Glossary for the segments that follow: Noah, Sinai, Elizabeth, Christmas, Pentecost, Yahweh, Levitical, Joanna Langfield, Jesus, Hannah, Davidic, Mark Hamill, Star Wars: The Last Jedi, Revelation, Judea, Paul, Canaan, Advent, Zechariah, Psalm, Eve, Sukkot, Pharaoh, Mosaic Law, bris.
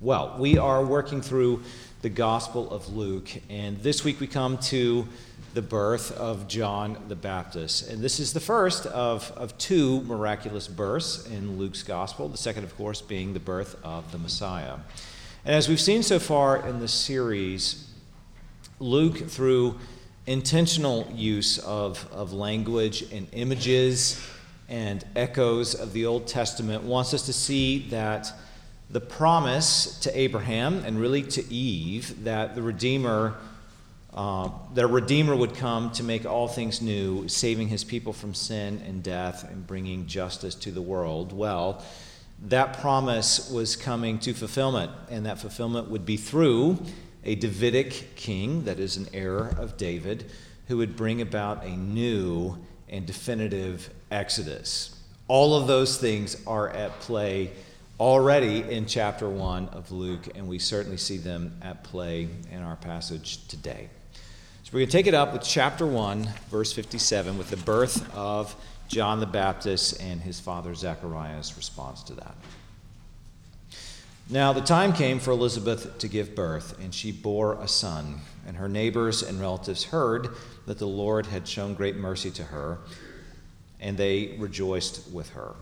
Well, we are working through the Gospel of Luke, and this week we come to the birth of John the Baptist. And this is the first of two miraculous births in Luke's Gospel, the second, of course, being the birth of the Messiah. And as we've seen so far in this series, Luke, through intentional use of language and images and echoes of the Old Testament, wants us to see that the promise to Abraham, and really to Eve, that a Redeemer would come to make all things new, saving his people from sin and death and bringing justice to the world. Well, that promise was coming to fulfillment, and that fulfillment would be through a Davidic king, that is an heir of David, who would bring about a new and definitive exodus. All of those things are at play already in chapter 1 of Luke, and we certainly see them at play in our passage today. So we're going to take it up with chapter 1, verse 57, with the birth of John the Baptist and his father Zechariah's response to that. Now the time came for Elizabeth to give birth, and she bore a son, and her neighbors and relatives heard that the Lord had shown great mercy to her, and they rejoiced with her.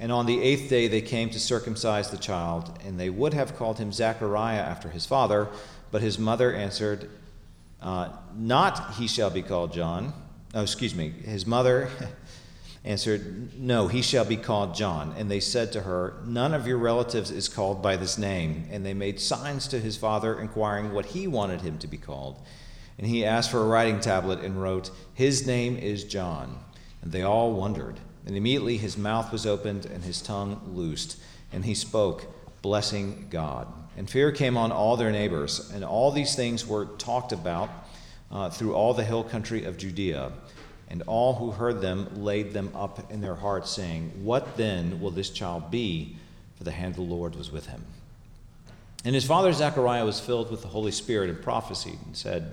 And on the 8th day they came to circumcise the child, and they would have called him Zechariah after his father, but his mother answered, his mother answered, "No, he shall be called John." And they said to her, "None of your relatives is called by this name." And they made signs to his father, inquiring what he wanted him to be called. And he asked for a writing tablet and wrote, "His name is John." And they all wondered. And immediately his mouth was opened and his tongue loosed, and he spoke, blessing God. And fear came on all their neighbors, and all these things were talked about through all the hill country of Judea. And all who heard them laid them up in their hearts, saying, "What then will this child be?" For the hand of the Lord was with him. And his father Zechariah was filled with the Holy Spirit and prophesied and said,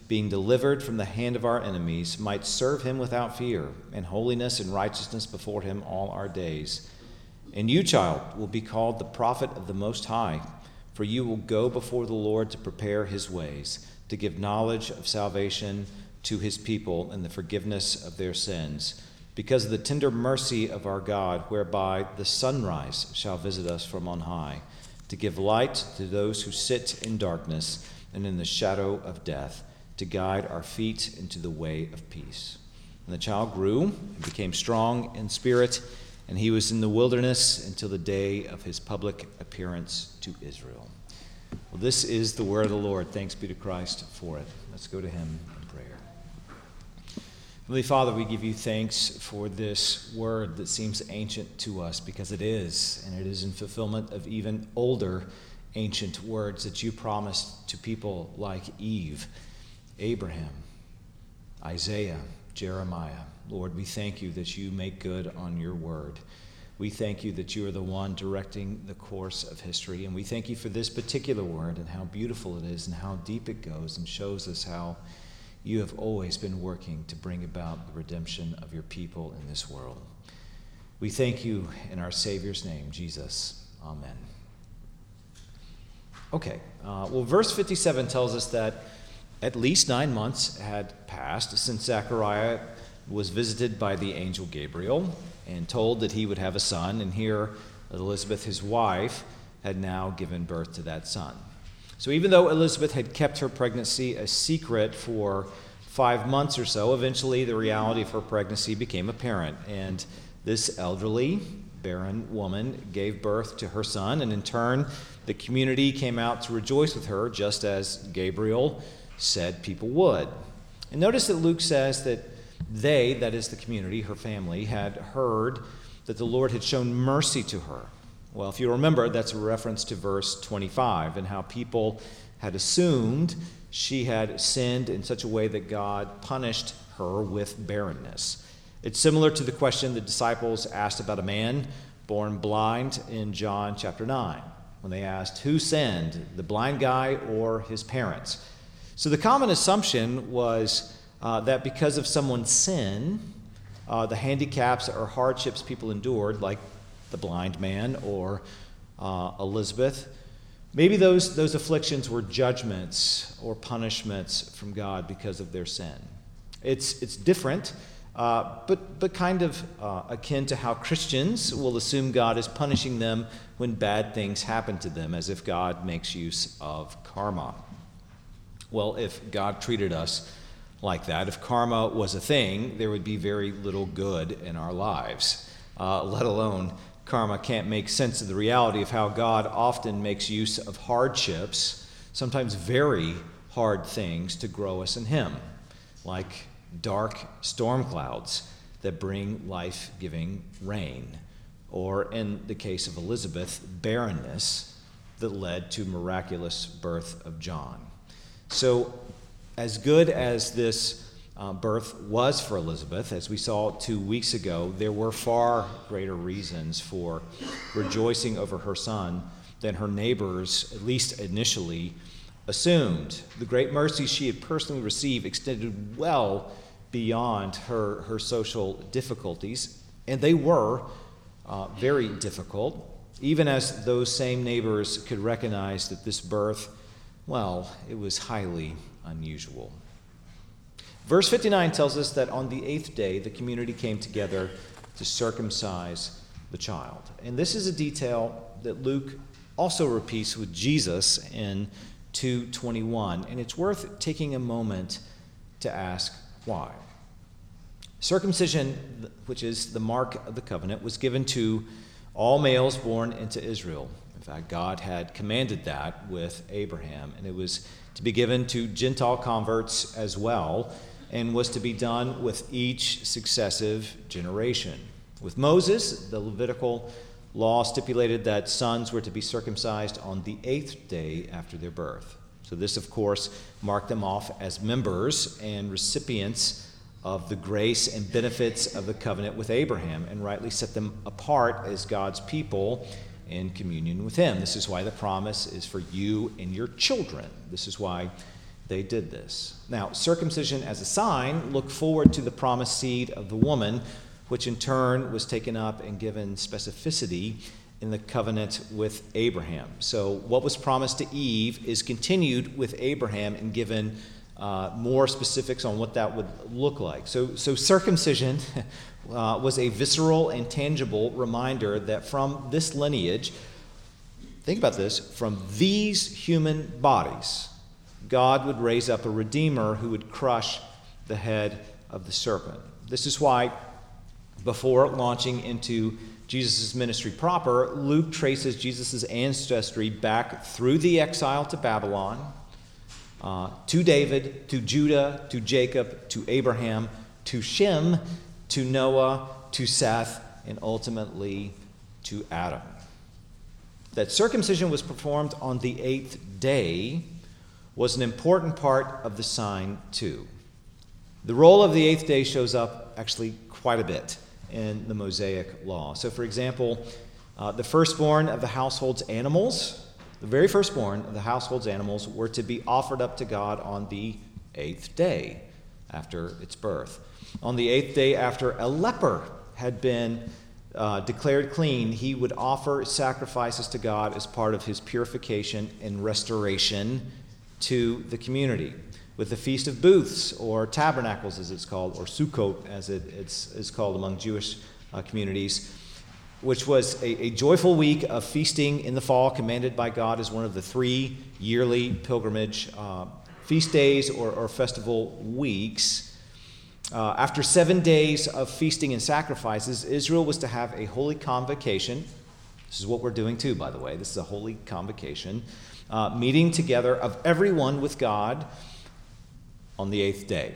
being delivered from the hand of our enemies, might serve him without fear, in holiness and righteousness before him all our days. And you, child, will be called the prophet of the Most High, for you will go before the Lord to prepare his ways, to give knowledge of salvation to his people and the forgiveness of their sins, because of the tender mercy of our God, whereby the sunrise shall visit us from on high, to give light to those who sit in darkness and in the shadow of death, to guide our feet into the way of peace." And the child grew and became strong in spirit, and he was in the wilderness until the day of his public appearance to Israel. Well, this is the word of the Lord. Thanks be to Christ for it. Let's go to him in prayer. Heavenly Father, we give you thanks for this word that seems ancient to us, because it is, and it is in fulfillment of even older ancient words that you promised to people like Eve, Abraham, Isaiah, Jeremiah. Lord, we thank you that you make good on your word. We thank you that you are the one directing the course of history, and we thank you for this particular word and how beautiful it is and how deep it goes and shows us how you have always been working to bring about the redemption of your people in this world. We thank you in our Savior's name, Jesus. Amen. Okay, well, verse 57 tells us that at least 9 months had passed since Zechariah was visited by the angel Gabriel and told that he would have a son, and here Elizabeth, his wife, had now given birth to that son. So even though Elizabeth had kept her pregnancy a secret for 5 months or so, eventually the reality of her pregnancy became apparent, and this elderly, barren woman gave birth to her son, and in turn the community came out to rejoice with her, just as Gabriel said people would. And notice that Luke says that they, that is the community, her family, had heard that the Lord had shown mercy to her. Well, if you remember, that's a reference to verse 25 and how people had assumed she had sinned in such a way that God punished her with barrenness. It's similar to the question the disciples asked about a man born blind in John chapter 9, when they asked, who sinned, the blind guy or his parents? So the common assumption was that because of someone's sin, the handicaps or hardships people endured, like the blind man or Elizabeth, maybe those afflictions were judgments or punishments from God because of their sin. It's different, but kind of akin to how Christians will assume God is punishing them when bad things happen to them, as if God makes use of karma. Well, if God treated us like that, if karma was a thing, there would be very little good in our lives, let alone karma can't make sense of the reality of how God often makes use of hardships, sometimes very hard things, to grow us in Him, like dark storm clouds that bring life-giving rain, or in the case of Elizabeth, barrenness that led to miraculous birth of John. So as good as this birth was for Elizabeth, as we saw 2 weeks ago, there were far greater reasons for rejoicing over her son than her neighbors, at least initially, assumed. The great mercy she had personally received extended well beyond her social difficulties, and they were very difficult, even as those same neighbors could recognize that this birth, well, it was highly unusual. Verse 59 tells us that on the eighth day, the community came together to circumcise the child. And this is a detail that Luke also repeats with Jesus in 2:21. And it's worth taking a moment to ask why. Circumcision, which is the mark of the covenant, was given to all males born into Israel. In fact, God had commanded that with Abraham, and it was to be given to Gentile converts as well, and was to be done with each successive generation. With Moses, the Levitical law stipulated that sons were to be circumcised on the eighth day after their birth. So this, of course, marked them off as members and recipients of the grace and benefits of the covenant with Abraham, and rightly set them apart as God's people in communion with Him. This is why the promise is for you and your children. This is why they did this. Now, circumcision as a sign looked forward to the promised seed of the woman, which in turn was taken up and given specificity in the covenant with Abraham. So what was promised to Eve is continued with Abraham and given more specifics on what that would look like. So circumcision was a visceral and tangible reminder that from this lineage, think about this, from these human bodies, God would raise up a redeemer who would crush the head of the serpent. This is why, before launching into Jesus' ministry proper, Luke traces Jesus' ancestry back through the exile to Babylon, to David, to Judah, to Jacob, to Abraham, to Shem, to Noah, to Seth, and ultimately to Adam. That circumcision was performed on the eighth day was an important part of the sign, too. The role of the eighth day shows up actually quite a bit in the Mosaic Law. So, for example, the firstborn of the household's animals, the very firstborn of the household's animals, were to be offered up to God on the eighth day after its birth. On the eighth day after a leper had been declared clean, he would offer sacrifices to God as part of his purification and restoration to the community. With the Feast of Booths, or Tabernacles as it's called, or Sukkot as it's called among Jewish communities, which was a joyful week of feasting in the fall, commanded by God as one of the 3 yearly pilgrimage feast days or festival weeks. After 7 days of feasting and sacrifices, Israel was to have a holy convocation. This is what we're doing too, by the way. This is a holy convocation, meeting together of everyone with God on the eighth day.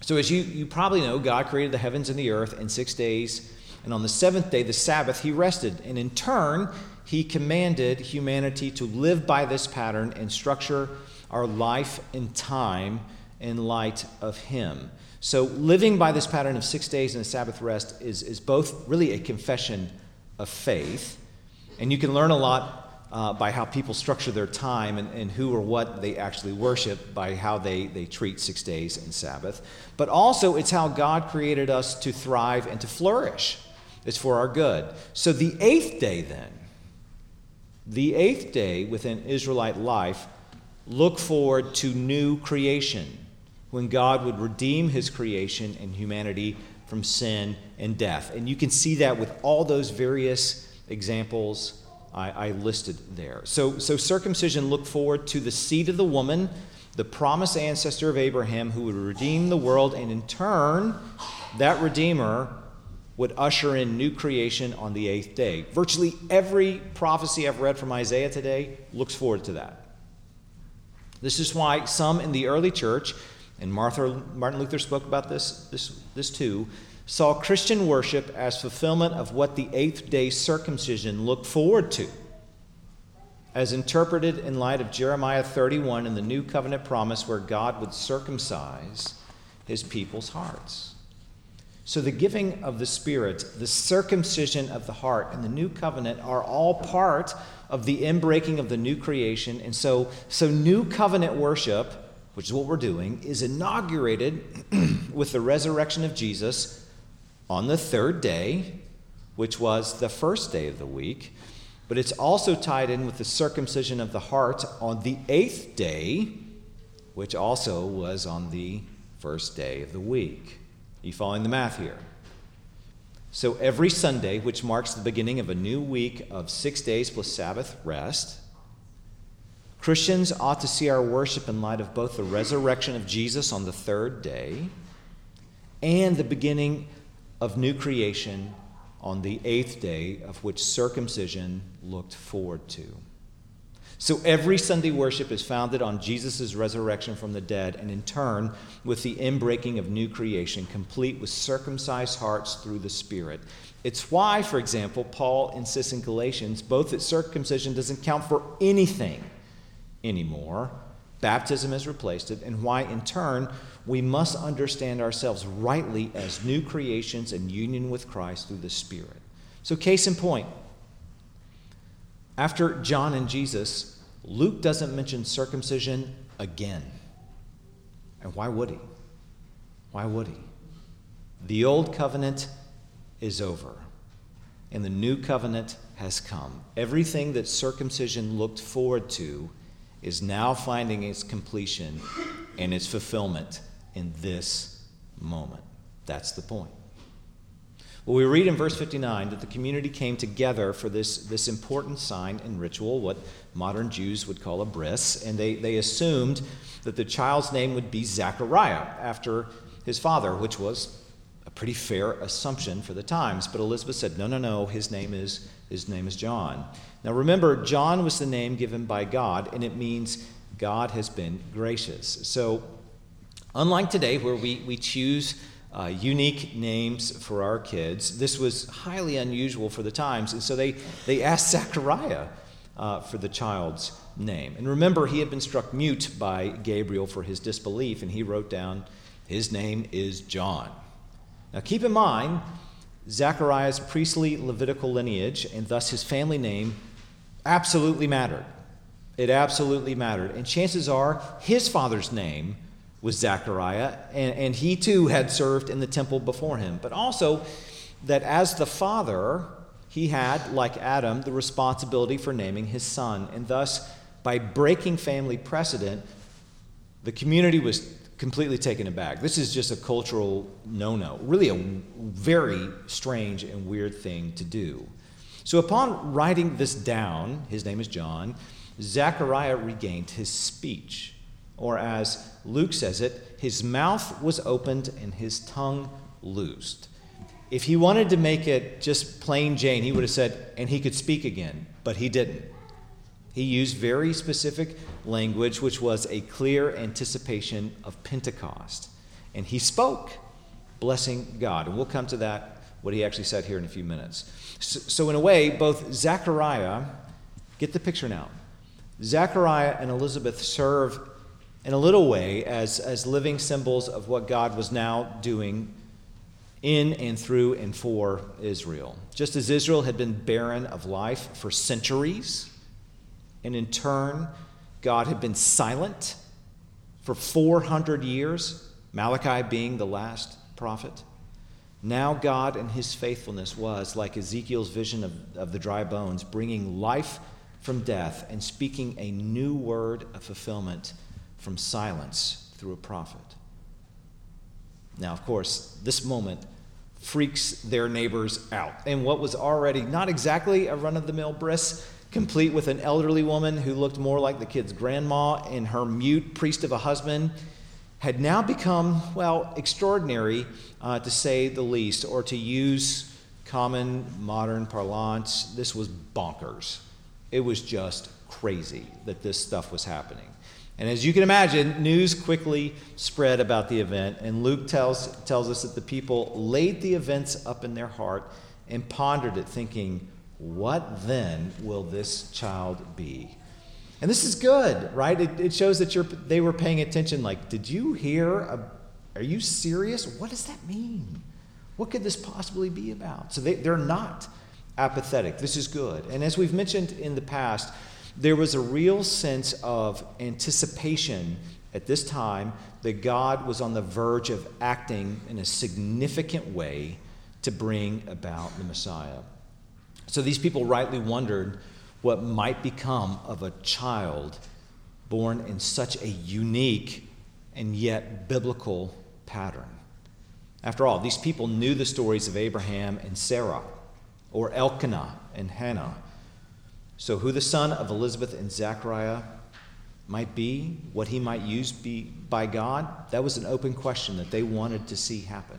So as you probably know, God created the heavens and the earth in 6 days, and on the seventh day, the Sabbath, he rested. And in turn, he commanded humanity to live by this pattern and structure our life and time in light of him. So living by this pattern of 6 days and a Sabbath rest is both really a confession of faith, and you can learn a lot by how people structure their time and who or what they actually worship by how they treat 6 days and Sabbath. But also it's how God created us to thrive and to flourish. It's for our good. So the eighth day then, the eighth day within Israelite life, look forward to new creation, when God would redeem his creation and humanity from sin and death. And you can see that with all those various examples I listed there. So circumcision looked forward to the seed of the woman, the promised ancestor of Abraham, who would redeem the world, and in turn, that redeemer would usher in new creation on the eighth day. Virtually every prophecy I've read from Isaiah today looks forward to that. This is why some in the early church, and Martin Luther spoke about this too, saw Christian worship as fulfillment of what the eighth day circumcision looked forward to, as interpreted in light of Jeremiah 31 and the new covenant promise where God would circumcise his people's hearts. So the giving of the Spirit, the circumcision of the heart, and the new covenant are all part of the inbreaking of the new creation. And so new covenant worship, which is what we're doing, is inaugurated with the resurrection of Jesus on the third day, which was the first day of the week, but it's also tied in with the circumcision of the heart on the eighth day, which also was on the first day of the week. Are you following the math here? So every Sunday, which marks the beginning of a new week of 6 days plus Sabbath rest, Christians ought to see our worship in light of both the resurrection of Jesus on the third day and the beginning of new creation on the eighth day, of which circumcision looked forward to. So every Sunday worship is founded on Jesus' resurrection from the dead, and in turn with the inbreaking of new creation, complete with circumcised hearts through the Spirit. It's why, for example, Paul insists in Galatians both that circumcision doesn't count for anything anymore. Baptism has replaced it, and why, in turn, we must understand ourselves rightly as new creations in union with Christ through the Spirit. So case in point, after John and Jesus, Luke doesn't mention circumcision again. And why would he? Why would he? The old covenant is over, and the new covenant has come. Everything that circumcision looked forward to is now finding its completion and its fulfillment in this moment. That's the point. Well, we read in verse 59 that the community came together for this important sign and ritual, what modern Jews would call a bris, and they assumed that the child's name would be Zechariah, after his father, which was a pretty fair assumption for the times. But Elizabeth said, no, his name is John. Now remember, John was the name given by God, and it means God has been gracious. So unlike today, where we choose unique names for our kids, this was highly unusual for the times, and so they asked Zechariah for the child's name. And remember, he had been struck mute by Gabriel for his disbelief, and he wrote down, his name is John. Now keep in mind, Zechariah's priestly Levitical lineage, and thus his family name, absolutely mattered. It absolutely mattered. And chances are his father's name was Zechariah, and he too had served in the temple before him. But also that as the father, he had, like Adam, the responsibility for naming his son. And thus, by breaking family precedent, the community was completely taken aback. This is just a cultural no-no, really a very strange and weird thing to do. So upon writing this down, his name is John, Zechariah regained his speech, or as Luke says it, his mouth was opened and his tongue loosed. If he wanted to make it just plain Jane, he would have said, and he could speak again, but he didn't. He used very specific language, which was a clear anticipation of Pentecost. And he spoke, blessing God. And we'll come to that, what he actually said here in a few minutes. So in a way, both Zechariah, get the picture now, Zechariah and Elizabeth serve in a little way as living symbols of what God was now doing in and through and for Israel. Just as Israel had been barren of life for centuries, and in turn, God had been silent for 400 years, Malachi being the last prophet. Now God in his faithfulness was, like Ezekiel's vision of the dry bones, bringing life from death and speaking a new word of fulfillment from silence through a prophet. Now, of course, this moment freaks their neighbors out. And what was already not exactly a run-of-the-mill bris, complete with an elderly woman who looked more like the kid's grandma and her mute priest of a husband, had now become, well, extraordinary, to say the least, or to use common modern parlance, this was bonkers. It was just crazy that this stuff was happening. And as you can imagine, news quickly spread about the event, and Luke tells us that the people laid the events up in their heart and pondered it, thinking, what then will this child be? And this is good, right? It shows that they were paying attention. Like, did you hear? Are you serious? What does that mean? What could this possibly be about? So they're not apathetic. This is good. And as we've mentioned in the past, there was a real sense of anticipation at this time that God was on the verge of acting in a significant way to bring about the Messiah. So these people rightly wondered what might become of a child born in such a unique and yet biblical pattern. After all, these people knew the stories of Abraham and Sarah, or Elkanah and Hannah. So who the son of Elizabeth and Zechariah might be, what he might use be by God, that was an open question that they wanted to see happen.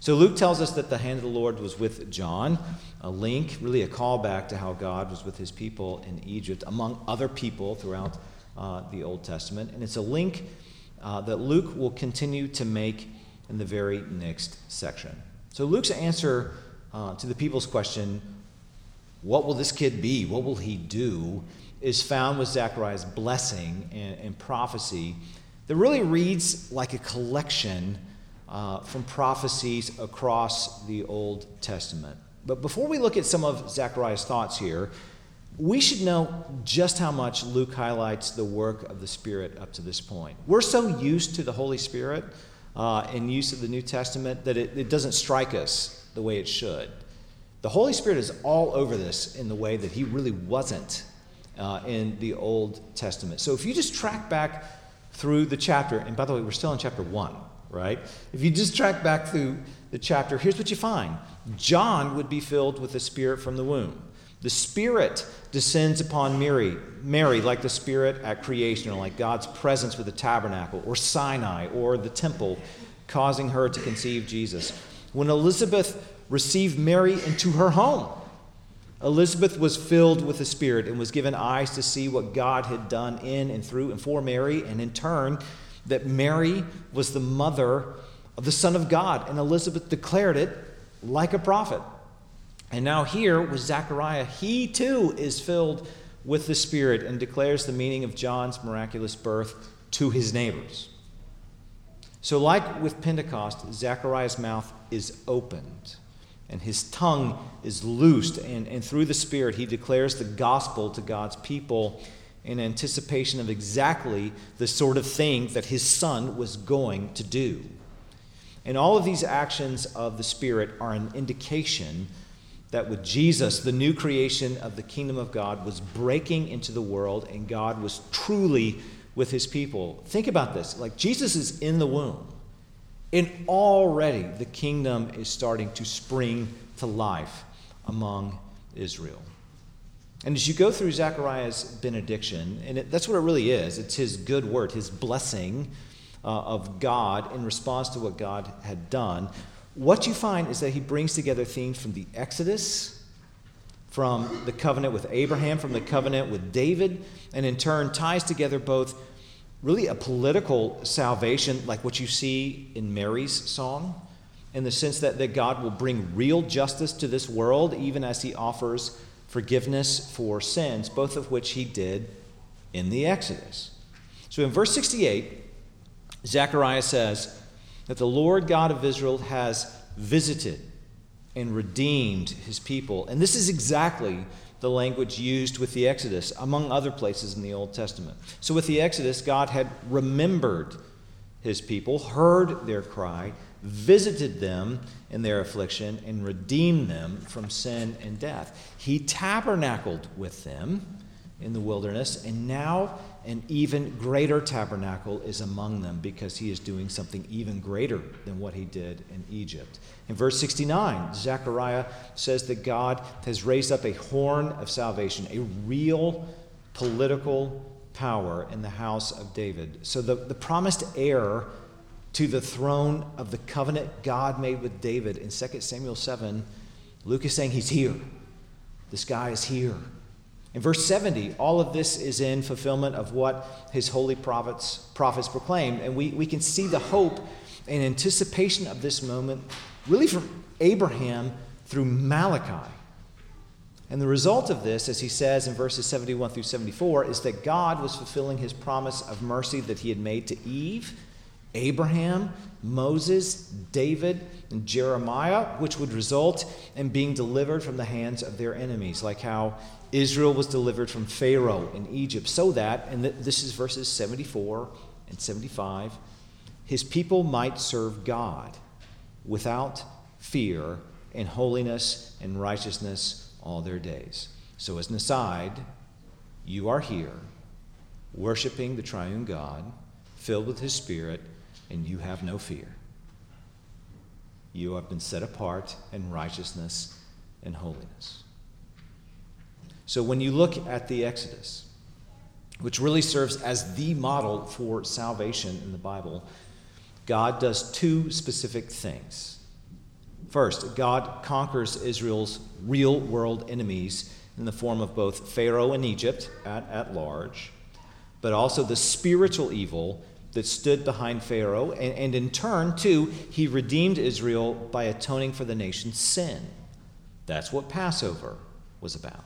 So Luke tells us that the hand of the Lord was with John, a link, really a callback to how God was with his people in Egypt, among other people throughout the Old Testament. And it's a link that Luke will continue to make in the very next section. So Luke's answer to the people's question, what will this kid be? What will he do? Is found with Zechariah's blessing and prophecy that really reads like a collection from prophecies across the Old Testament. But before we look at some of Zechariah's thoughts here, we should know just how much Luke highlights the work of the Spirit up to this point. We're so used to the Holy Spirit and use of the New Testament that it doesn't strike us the way it should. The Holy Spirit is all over this in the way that he really wasn't in the Old Testament. So if you just track back through the chapter, and by the way, we're still in chapter 1. Right? If you just track back through the chapter, here's what you find. John would be filled with the Spirit from the womb. The Spirit descends upon Mary like the Spirit at creation, or like God's presence with the tabernacle, or Sinai, or the temple, causing her to conceive Jesus. When Elizabeth received Mary into her home, Elizabeth was filled with the Spirit and was given eyes to see what God had done in and through and for Mary, and in turn, that Mary was the mother of the Son of God, and Elizabeth declared it like a prophet. And now here was Zechariah. He too is filled with the Spirit and declares the meaning of John's miraculous birth to his neighbors. So like with Pentecost, Zechariah's mouth is opened and his tongue is loosed, and through the Spirit he declares the gospel to God's people in anticipation of exactly the sort of thing that his son was going to do. And all of these actions of the Spirit are an indication that with Jesus, the new creation of the kingdom of God was breaking into the world, and God was truly with his people. Think about this. Like, Jesus is in the womb, and already the kingdom is starting to spring to life among Israel. And as you go through Zechariah's benediction, and that's what it really is. It's his good word, his blessing of God in response to what God had done. What you find is that he brings together themes from the Exodus, from the covenant with Abraham, from the covenant with David, and in turn ties together both really a political salvation, like what you see in Mary's song, in the sense that God will bring real justice to this world, even as he offers forgiveness for sins, both of which he did in the Exodus. So in verse 68, Zechariah says that the Lord God of Israel has visited and redeemed his people. And this is exactly the language used with the Exodus, among other places in the Old Testament. So with the Exodus, God had remembered his people, heard their cry, visited them in their affliction, and redeemed them from sin and death. He tabernacled with them in the wilderness, and now an even greater tabernacle is among them because he is doing something even greater than what he did in Egypt. In verse 69, Zechariah says that God has raised up a horn of salvation, a real political power in the house of David. So the promised heir to the throne of the covenant God made with David in 2 Samuel 7, Luke is saying he's here. This guy is here. In verse 70, all of this is in fulfillment of what his holy prophets proclaimed. And we can see the hope and anticipation of this moment really from Abraham through Malachi. And the result of this, as he says in verses 71 through 74, is that God was fulfilling his promise of mercy that he had made to Eve, Abraham, Moses, David, and Jeremiah, which would result in being delivered from the hands of their enemies, like how Israel was delivered from Pharaoh in Egypt, so that, and this is verses 74 and 75, his people might serve God without fear in holiness and righteousness all their days. So as an aside, you are here, worshiping the triune God, filled with his Spirit, and you have no fear. You have been set apart in righteousness and holiness. So when you look at the Exodus, which really serves as the model for salvation in the Bible, God does two specific things. First, God conquers Israel's real-world enemies in the form of both Pharaoh and Egypt at large, but also the spiritual evil that stood behind Pharaoh, and in turn, too, he redeemed Israel by atoning for the nation's sin. That's what Passover was about.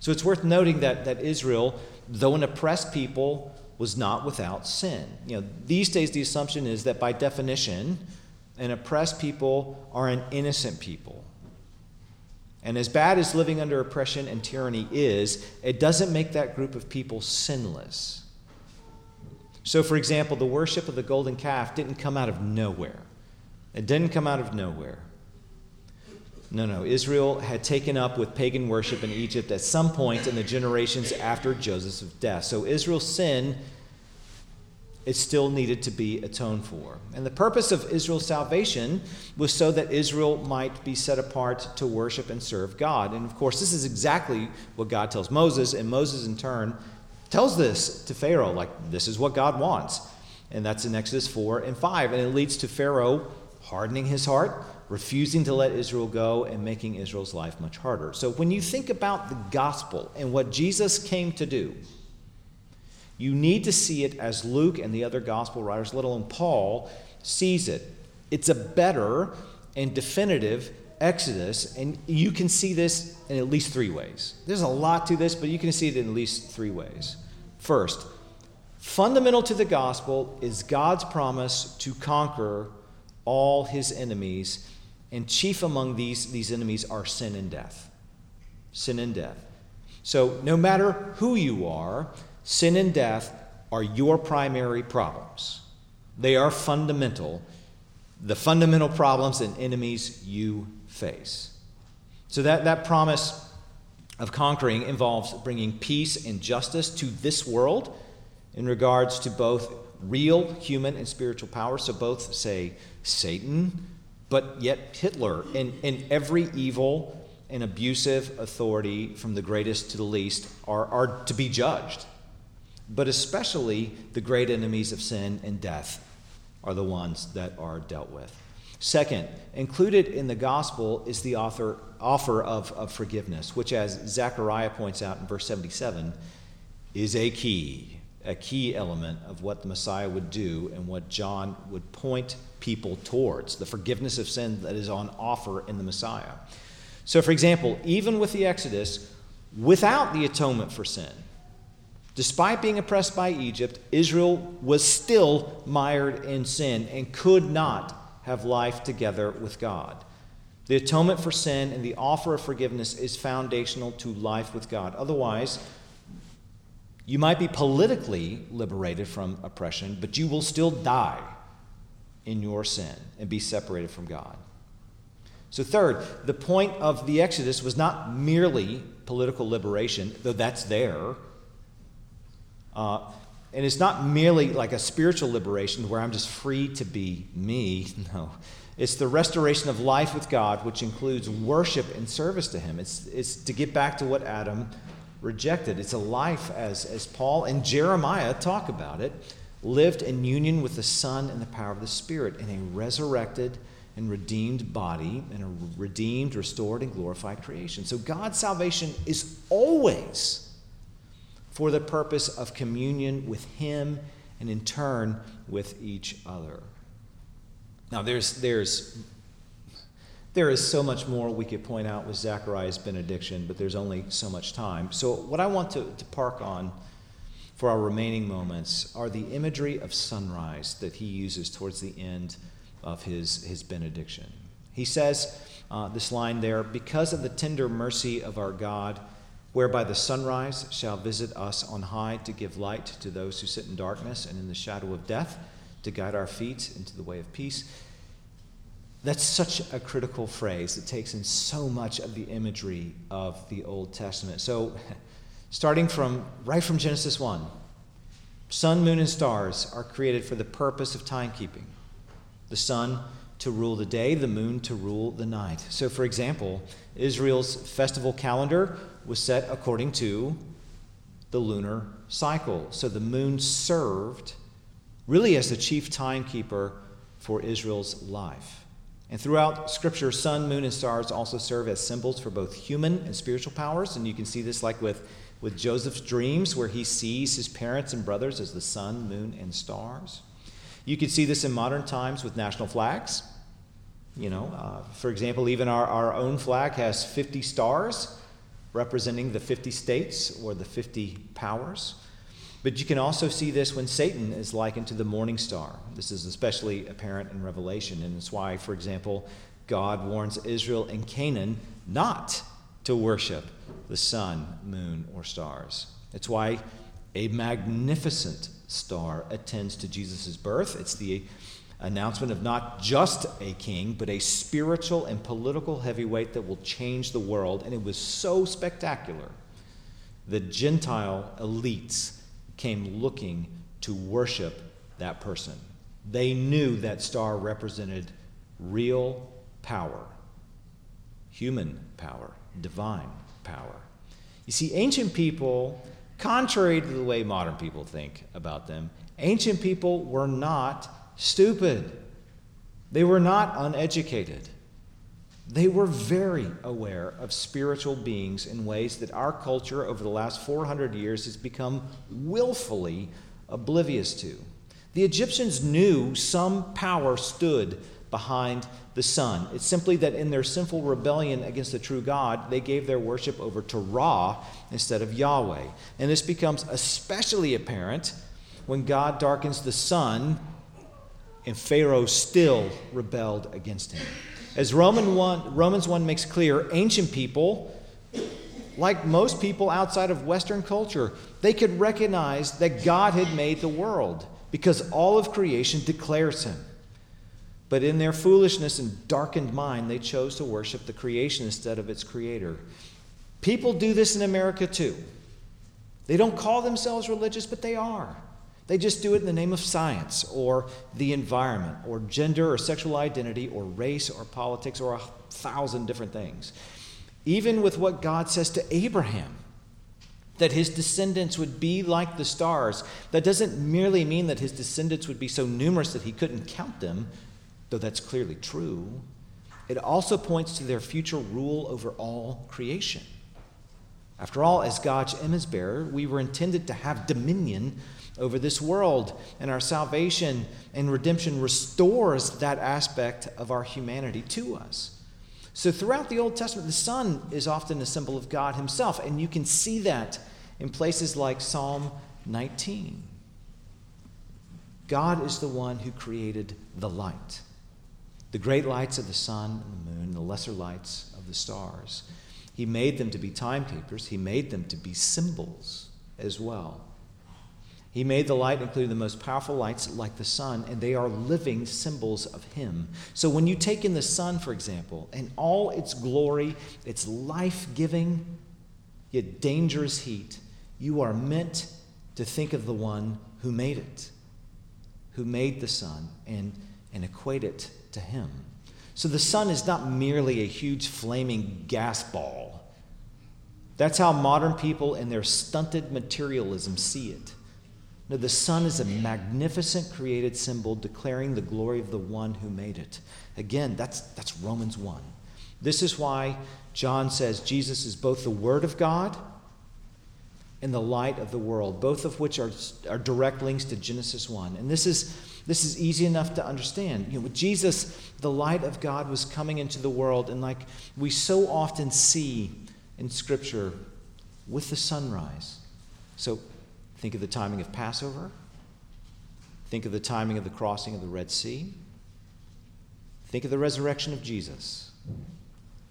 So it's worth noting that Israel, though an oppressed people, was not without sin. You know, these days the assumption is that by definition, an oppressed people are an innocent people. And as bad as living under oppression and tyranny is, it doesn't make that group of people sinless. So, for example, the worship of the golden calf didn't come out of nowhere. It didn't come out of nowhere. No, Israel had taken up with pagan worship in Egypt at some point in the generations after Joseph's death. So Israel's sin, it still needed to be atoned for. And the purpose of Israel's salvation was so that Israel might be set apart to worship and serve God. And of course, this is exactly what God tells Moses, and Moses in turn tells this to Pharaoh, like, this is what God wants. And that's in Exodus 4 and 5. And it leads to Pharaoh hardening his heart, refusing to let Israel go, and making Israel's life much harder. So when you think about the gospel and what Jesus came to do, you need to see it as Luke and the other gospel writers, let alone Paul, sees it. It's a better and definitive Exodus, and you can see this in at least three ways. There's a lot to this, but you can see it in at least three ways. First, fundamental to the gospel is God's promise to conquer all his enemies, and chief among these enemies are sin and death. Sin and death. So no matter who you are, sin and death are your primary problems. They are fundamental, the fundamental problems and enemies you face. So that promise of conquering involves bringing peace and justice to this world in regards to both real human and spiritual power. So both, say, Satan, but yet Hitler, and every evil and abusive authority from the greatest to the least are to be judged. But especially the great enemies of sin and death are the ones that are dealt with. Second, included in the gospel is the offer of forgiveness, which, as Zechariah points out in verse 77, is a key element of what the Messiah would do and what John would point people towards, the forgiveness of sin that is on offer in the Messiah. So, for example, even with the Exodus, without the atonement for sin, Despite being oppressed by Egypt, Israel was still mired in sin and could not have life together with God. The atonement for sin and the offer of forgiveness is foundational to life with God. Otherwise, you might be politically liberated from oppression, but you will still die in your sin and be separated from God. So third, the point of the Exodus was not merely political liberation, though that's there. And it's not merely like a spiritual liberation where I'm just free to be me. No. It's the restoration of life with God, which includes worship and service to Him. It's to get back to what Adam rejected. It's a life, as Paul and Jeremiah talk about it, lived in union with the Son and the power of the Spirit in a resurrected and redeemed body and a redeemed, restored, and glorified creation. So God's salvation is always for the purpose of communion with Him and in turn with each other. Now, there is so much more we could point out with Zechariah's benediction, but there's only so much time. So what I want to park on for our remaining moments are the imagery of sunrise that he uses towards the end of his benediction. He says this line there, "Because of the tender mercy of our God, whereby the sunrise shall visit us on high to give light to those who sit in darkness and in the shadow of death, to guide our feet into the way of peace." That's such a critical phrase that takes in so much of the imagery of the Old Testament. So starting from Genesis 1, sun, moon, and stars are created for the purpose of timekeeping. The sun to rule the day, the moon to rule the night. So for example, Israel's festival calendar was set according to the lunar cycle. So the moon served really as the chief timekeeper for Israel's life. And throughout Scripture, sun, moon, and stars also serve as symbols for both human and spiritual powers. And you can see this like with Joseph's dreams, where he sees his parents and brothers as the sun, moon, and stars. You can see this in modern times with national flags. You know, for example, even our own flag has 50 stars representing the 50 states or the 50 powers. But you can also see this when Satan is likened to the morning star. This is especially apparent in Revelation, and it's why, for example, God warns Israel and Canaan not to worship the sun, moon, or stars. It's why a magnificent star attends to Jesus' birth. It's the announcement of not just a king, but a spiritual and political heavyweight that will change the world. And it was so spectacular. The Gentile elites came looking to worship that person. They knew that star represented real power, human power, divine power. You see, ancient people, contrary to the way modern people think about them, ancient people were not stupid. They were not uneducated. They were very aware of spiritual beings in ways that our culture over the last 400 years has become willfully oblivious to. The Egyptians knew some power stood behind the sun. It's simply that in their sinful rebellion against the true God, they gave their worship over to Ra instead of Yahweh. And this becomes especially apparent when God darkens the sun and Pharaoh still rebelled against him. As Romans 1 makes clear, ancient people, like most people outside of Western culture, they could recognize that God had made the world because all of creation declares Him. But in their foolishness and darkened mind, they chose to worship the creation instead of its creator. People do this in America too. They don't call themselves religious, but they are. They just do it in the name of science or the environment or gender or sexual identity or race or politics or 1,000 different things. Even with what God says to Abraham, that his descendants would be like the stars, that doesn't merely mean that his descendants would be so numerous that he couldn't count them, though that's clearly true. It also points to their future rule over all creation. After all, as God's image bearer, we were intended to have dominion over this world, and our salvation and redemption restores that aspect of our humanity to us. So throughout the Old Testament, the sun is often a symbol of God Himself, and you can see that in places like Psalm 19. God is the one who created the light, the great lights of the sun and the moon, the lesser lights of the stars. He made them to be timekeepers. He made them to be symbols as well. He made the light, including the most powerful lights like the sun, and they are living symbols of him. So when you take in the sun, for example, and all its glory, its life-giving, yet dangerous heat, you are meant to think of the one who made it, who made the sun, and equate it to him. So the sun is not merely a huge flaming gas ball. That's how modern people and their stunted materialism see it. No, the sun is a magnificent created symbol declaring the glory of the one who made it. Again, that's Romans 1. This is why John says Jesus is both the Word of God and the light of the world, both of which are direct links to Genesis 1. And this is easy enough to understand. You know, with Jesus, the light of God was coming into the world, and like we so often see in Scripture, with the sunrise. So think of the timing of Passover. Think of the timing of the crossing of the Red Sea. Think of the resurrection of Jesus.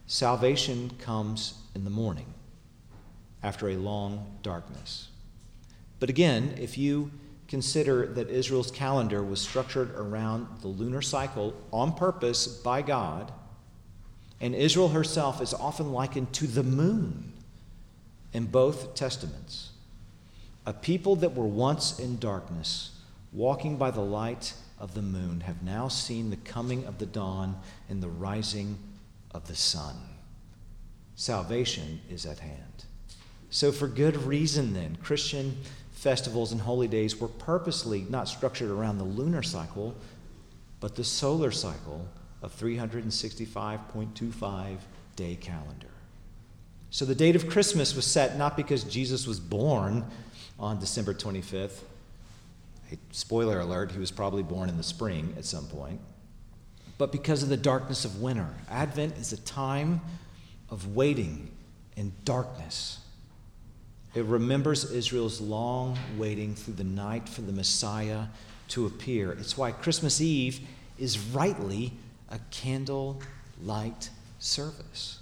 Salvation comes in the morning after a long darkness. But again, if you consider that Israel's calendar was structured around the lunar cycle on purpose by God, and Israel herself is often likened to the moon in both testaments. A people that were once in darkness, walking by the light of the moon, have now seen the coming of the dawn and the rising of the sun. Salvation is at hand. So for good reason then, Christian festivals and holy days were purposely not structured around the lunar cycle, but the solar cycle of 365.25 day calendar. So the date of Christmas was set not because Jesus was born on December 25th. Hey, spoiler alert, he was probably born in the spring at some point, but because of the darkness of winter. Advent is a time of waiting in darkness. It remembers Israel's long waiting through the night for the Messiah to appear. It's why Christmas Eve is rightly a candlelight service.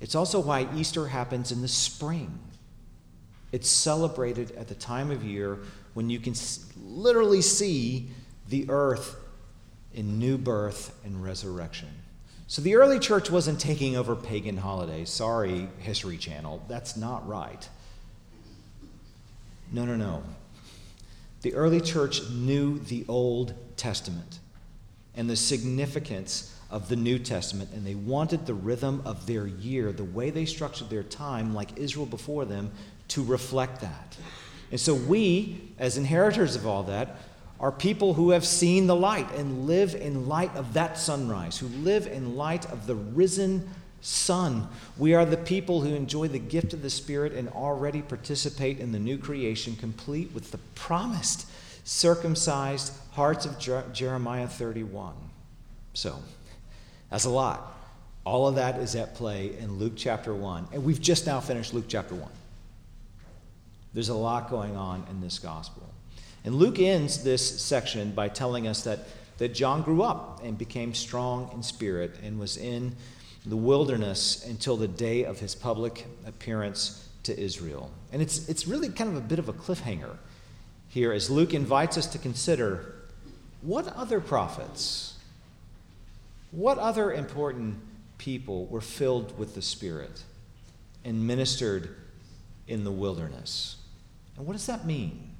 It's also why Easter happens in the spring. It's celebrated at the time of year when you can literally see the earth in new birth and resurrection. So the early church wasn't taking over pagan holidays. Sorry, History Channel, that's not right. No. The early church knew the Old Testament and the significance of the New Testament, and they wanted the rhythm of their year, the way they structured their time, like Israel before them, to reflect that. And so we, as inheritors of all that, are people who have seen the light and live in light of that sunrise, who live in light of the risen sun. We are the people who enjoy the gift of the Spirit and already participate in the new creation, complete with the promised circumcised hearts of Jeremiah 31. So, that's a lot. All of that is at play in Luke chapter 1. And we've just now finished Luke chapter 1. There's a lot going on in this gospel. And Luke ends this section by telling us that John grew up and became strong in spirit and was in the wilderness until the day of his public appearance to Israel. And it's really kind of a bit of a cliffhanger here as Luke invites us to consider what other prophets, what other important people were filled with the Spirit and ministered in the wilderness. And what does that mean?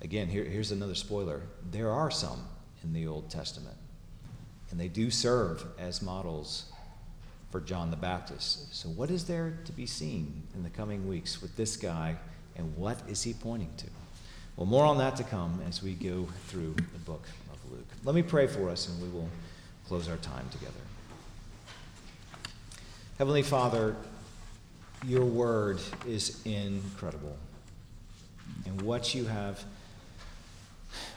Again, here's another spoiler. There are some in the Old Testament, and they do serve as models for John the Baptist. So what is there to be seen in the coming weeks with this guy, and what is he pointing to? Well, more on that to come as we go through the book of Luke. Let me pray for us, and we will close our time together. Heavenly Father, your word is incredible. And what you have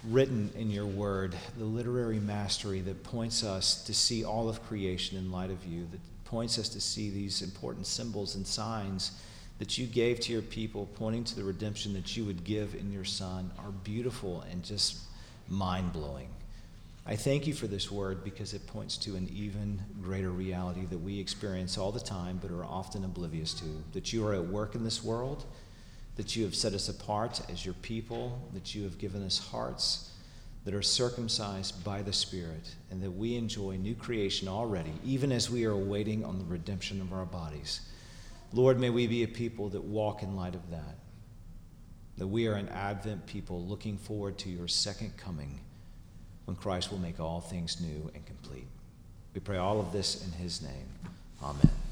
written in your word, the literary mastery that points us to see all of creation in light of you, that points us to see these important symbols and signs that you gave to your people, pointing to the redemption that you would give in your Son, are beautiful and just mind-blowing. I thank you for this word because it points to an even greater reality that we experience all the time but are often oblivious to, that you are at work in this world, that you have set us apart as your people, that you have given us hearts that are circumcised by the Spirit, and that we enjoy new creation already, even as we are waiting on the redemption of our bodies. Lord, may we be a people that walk in light of that we are an Advent people looking forward to your second coming, when Christ will make all things new and complete. We pray all of this in his name. Amen.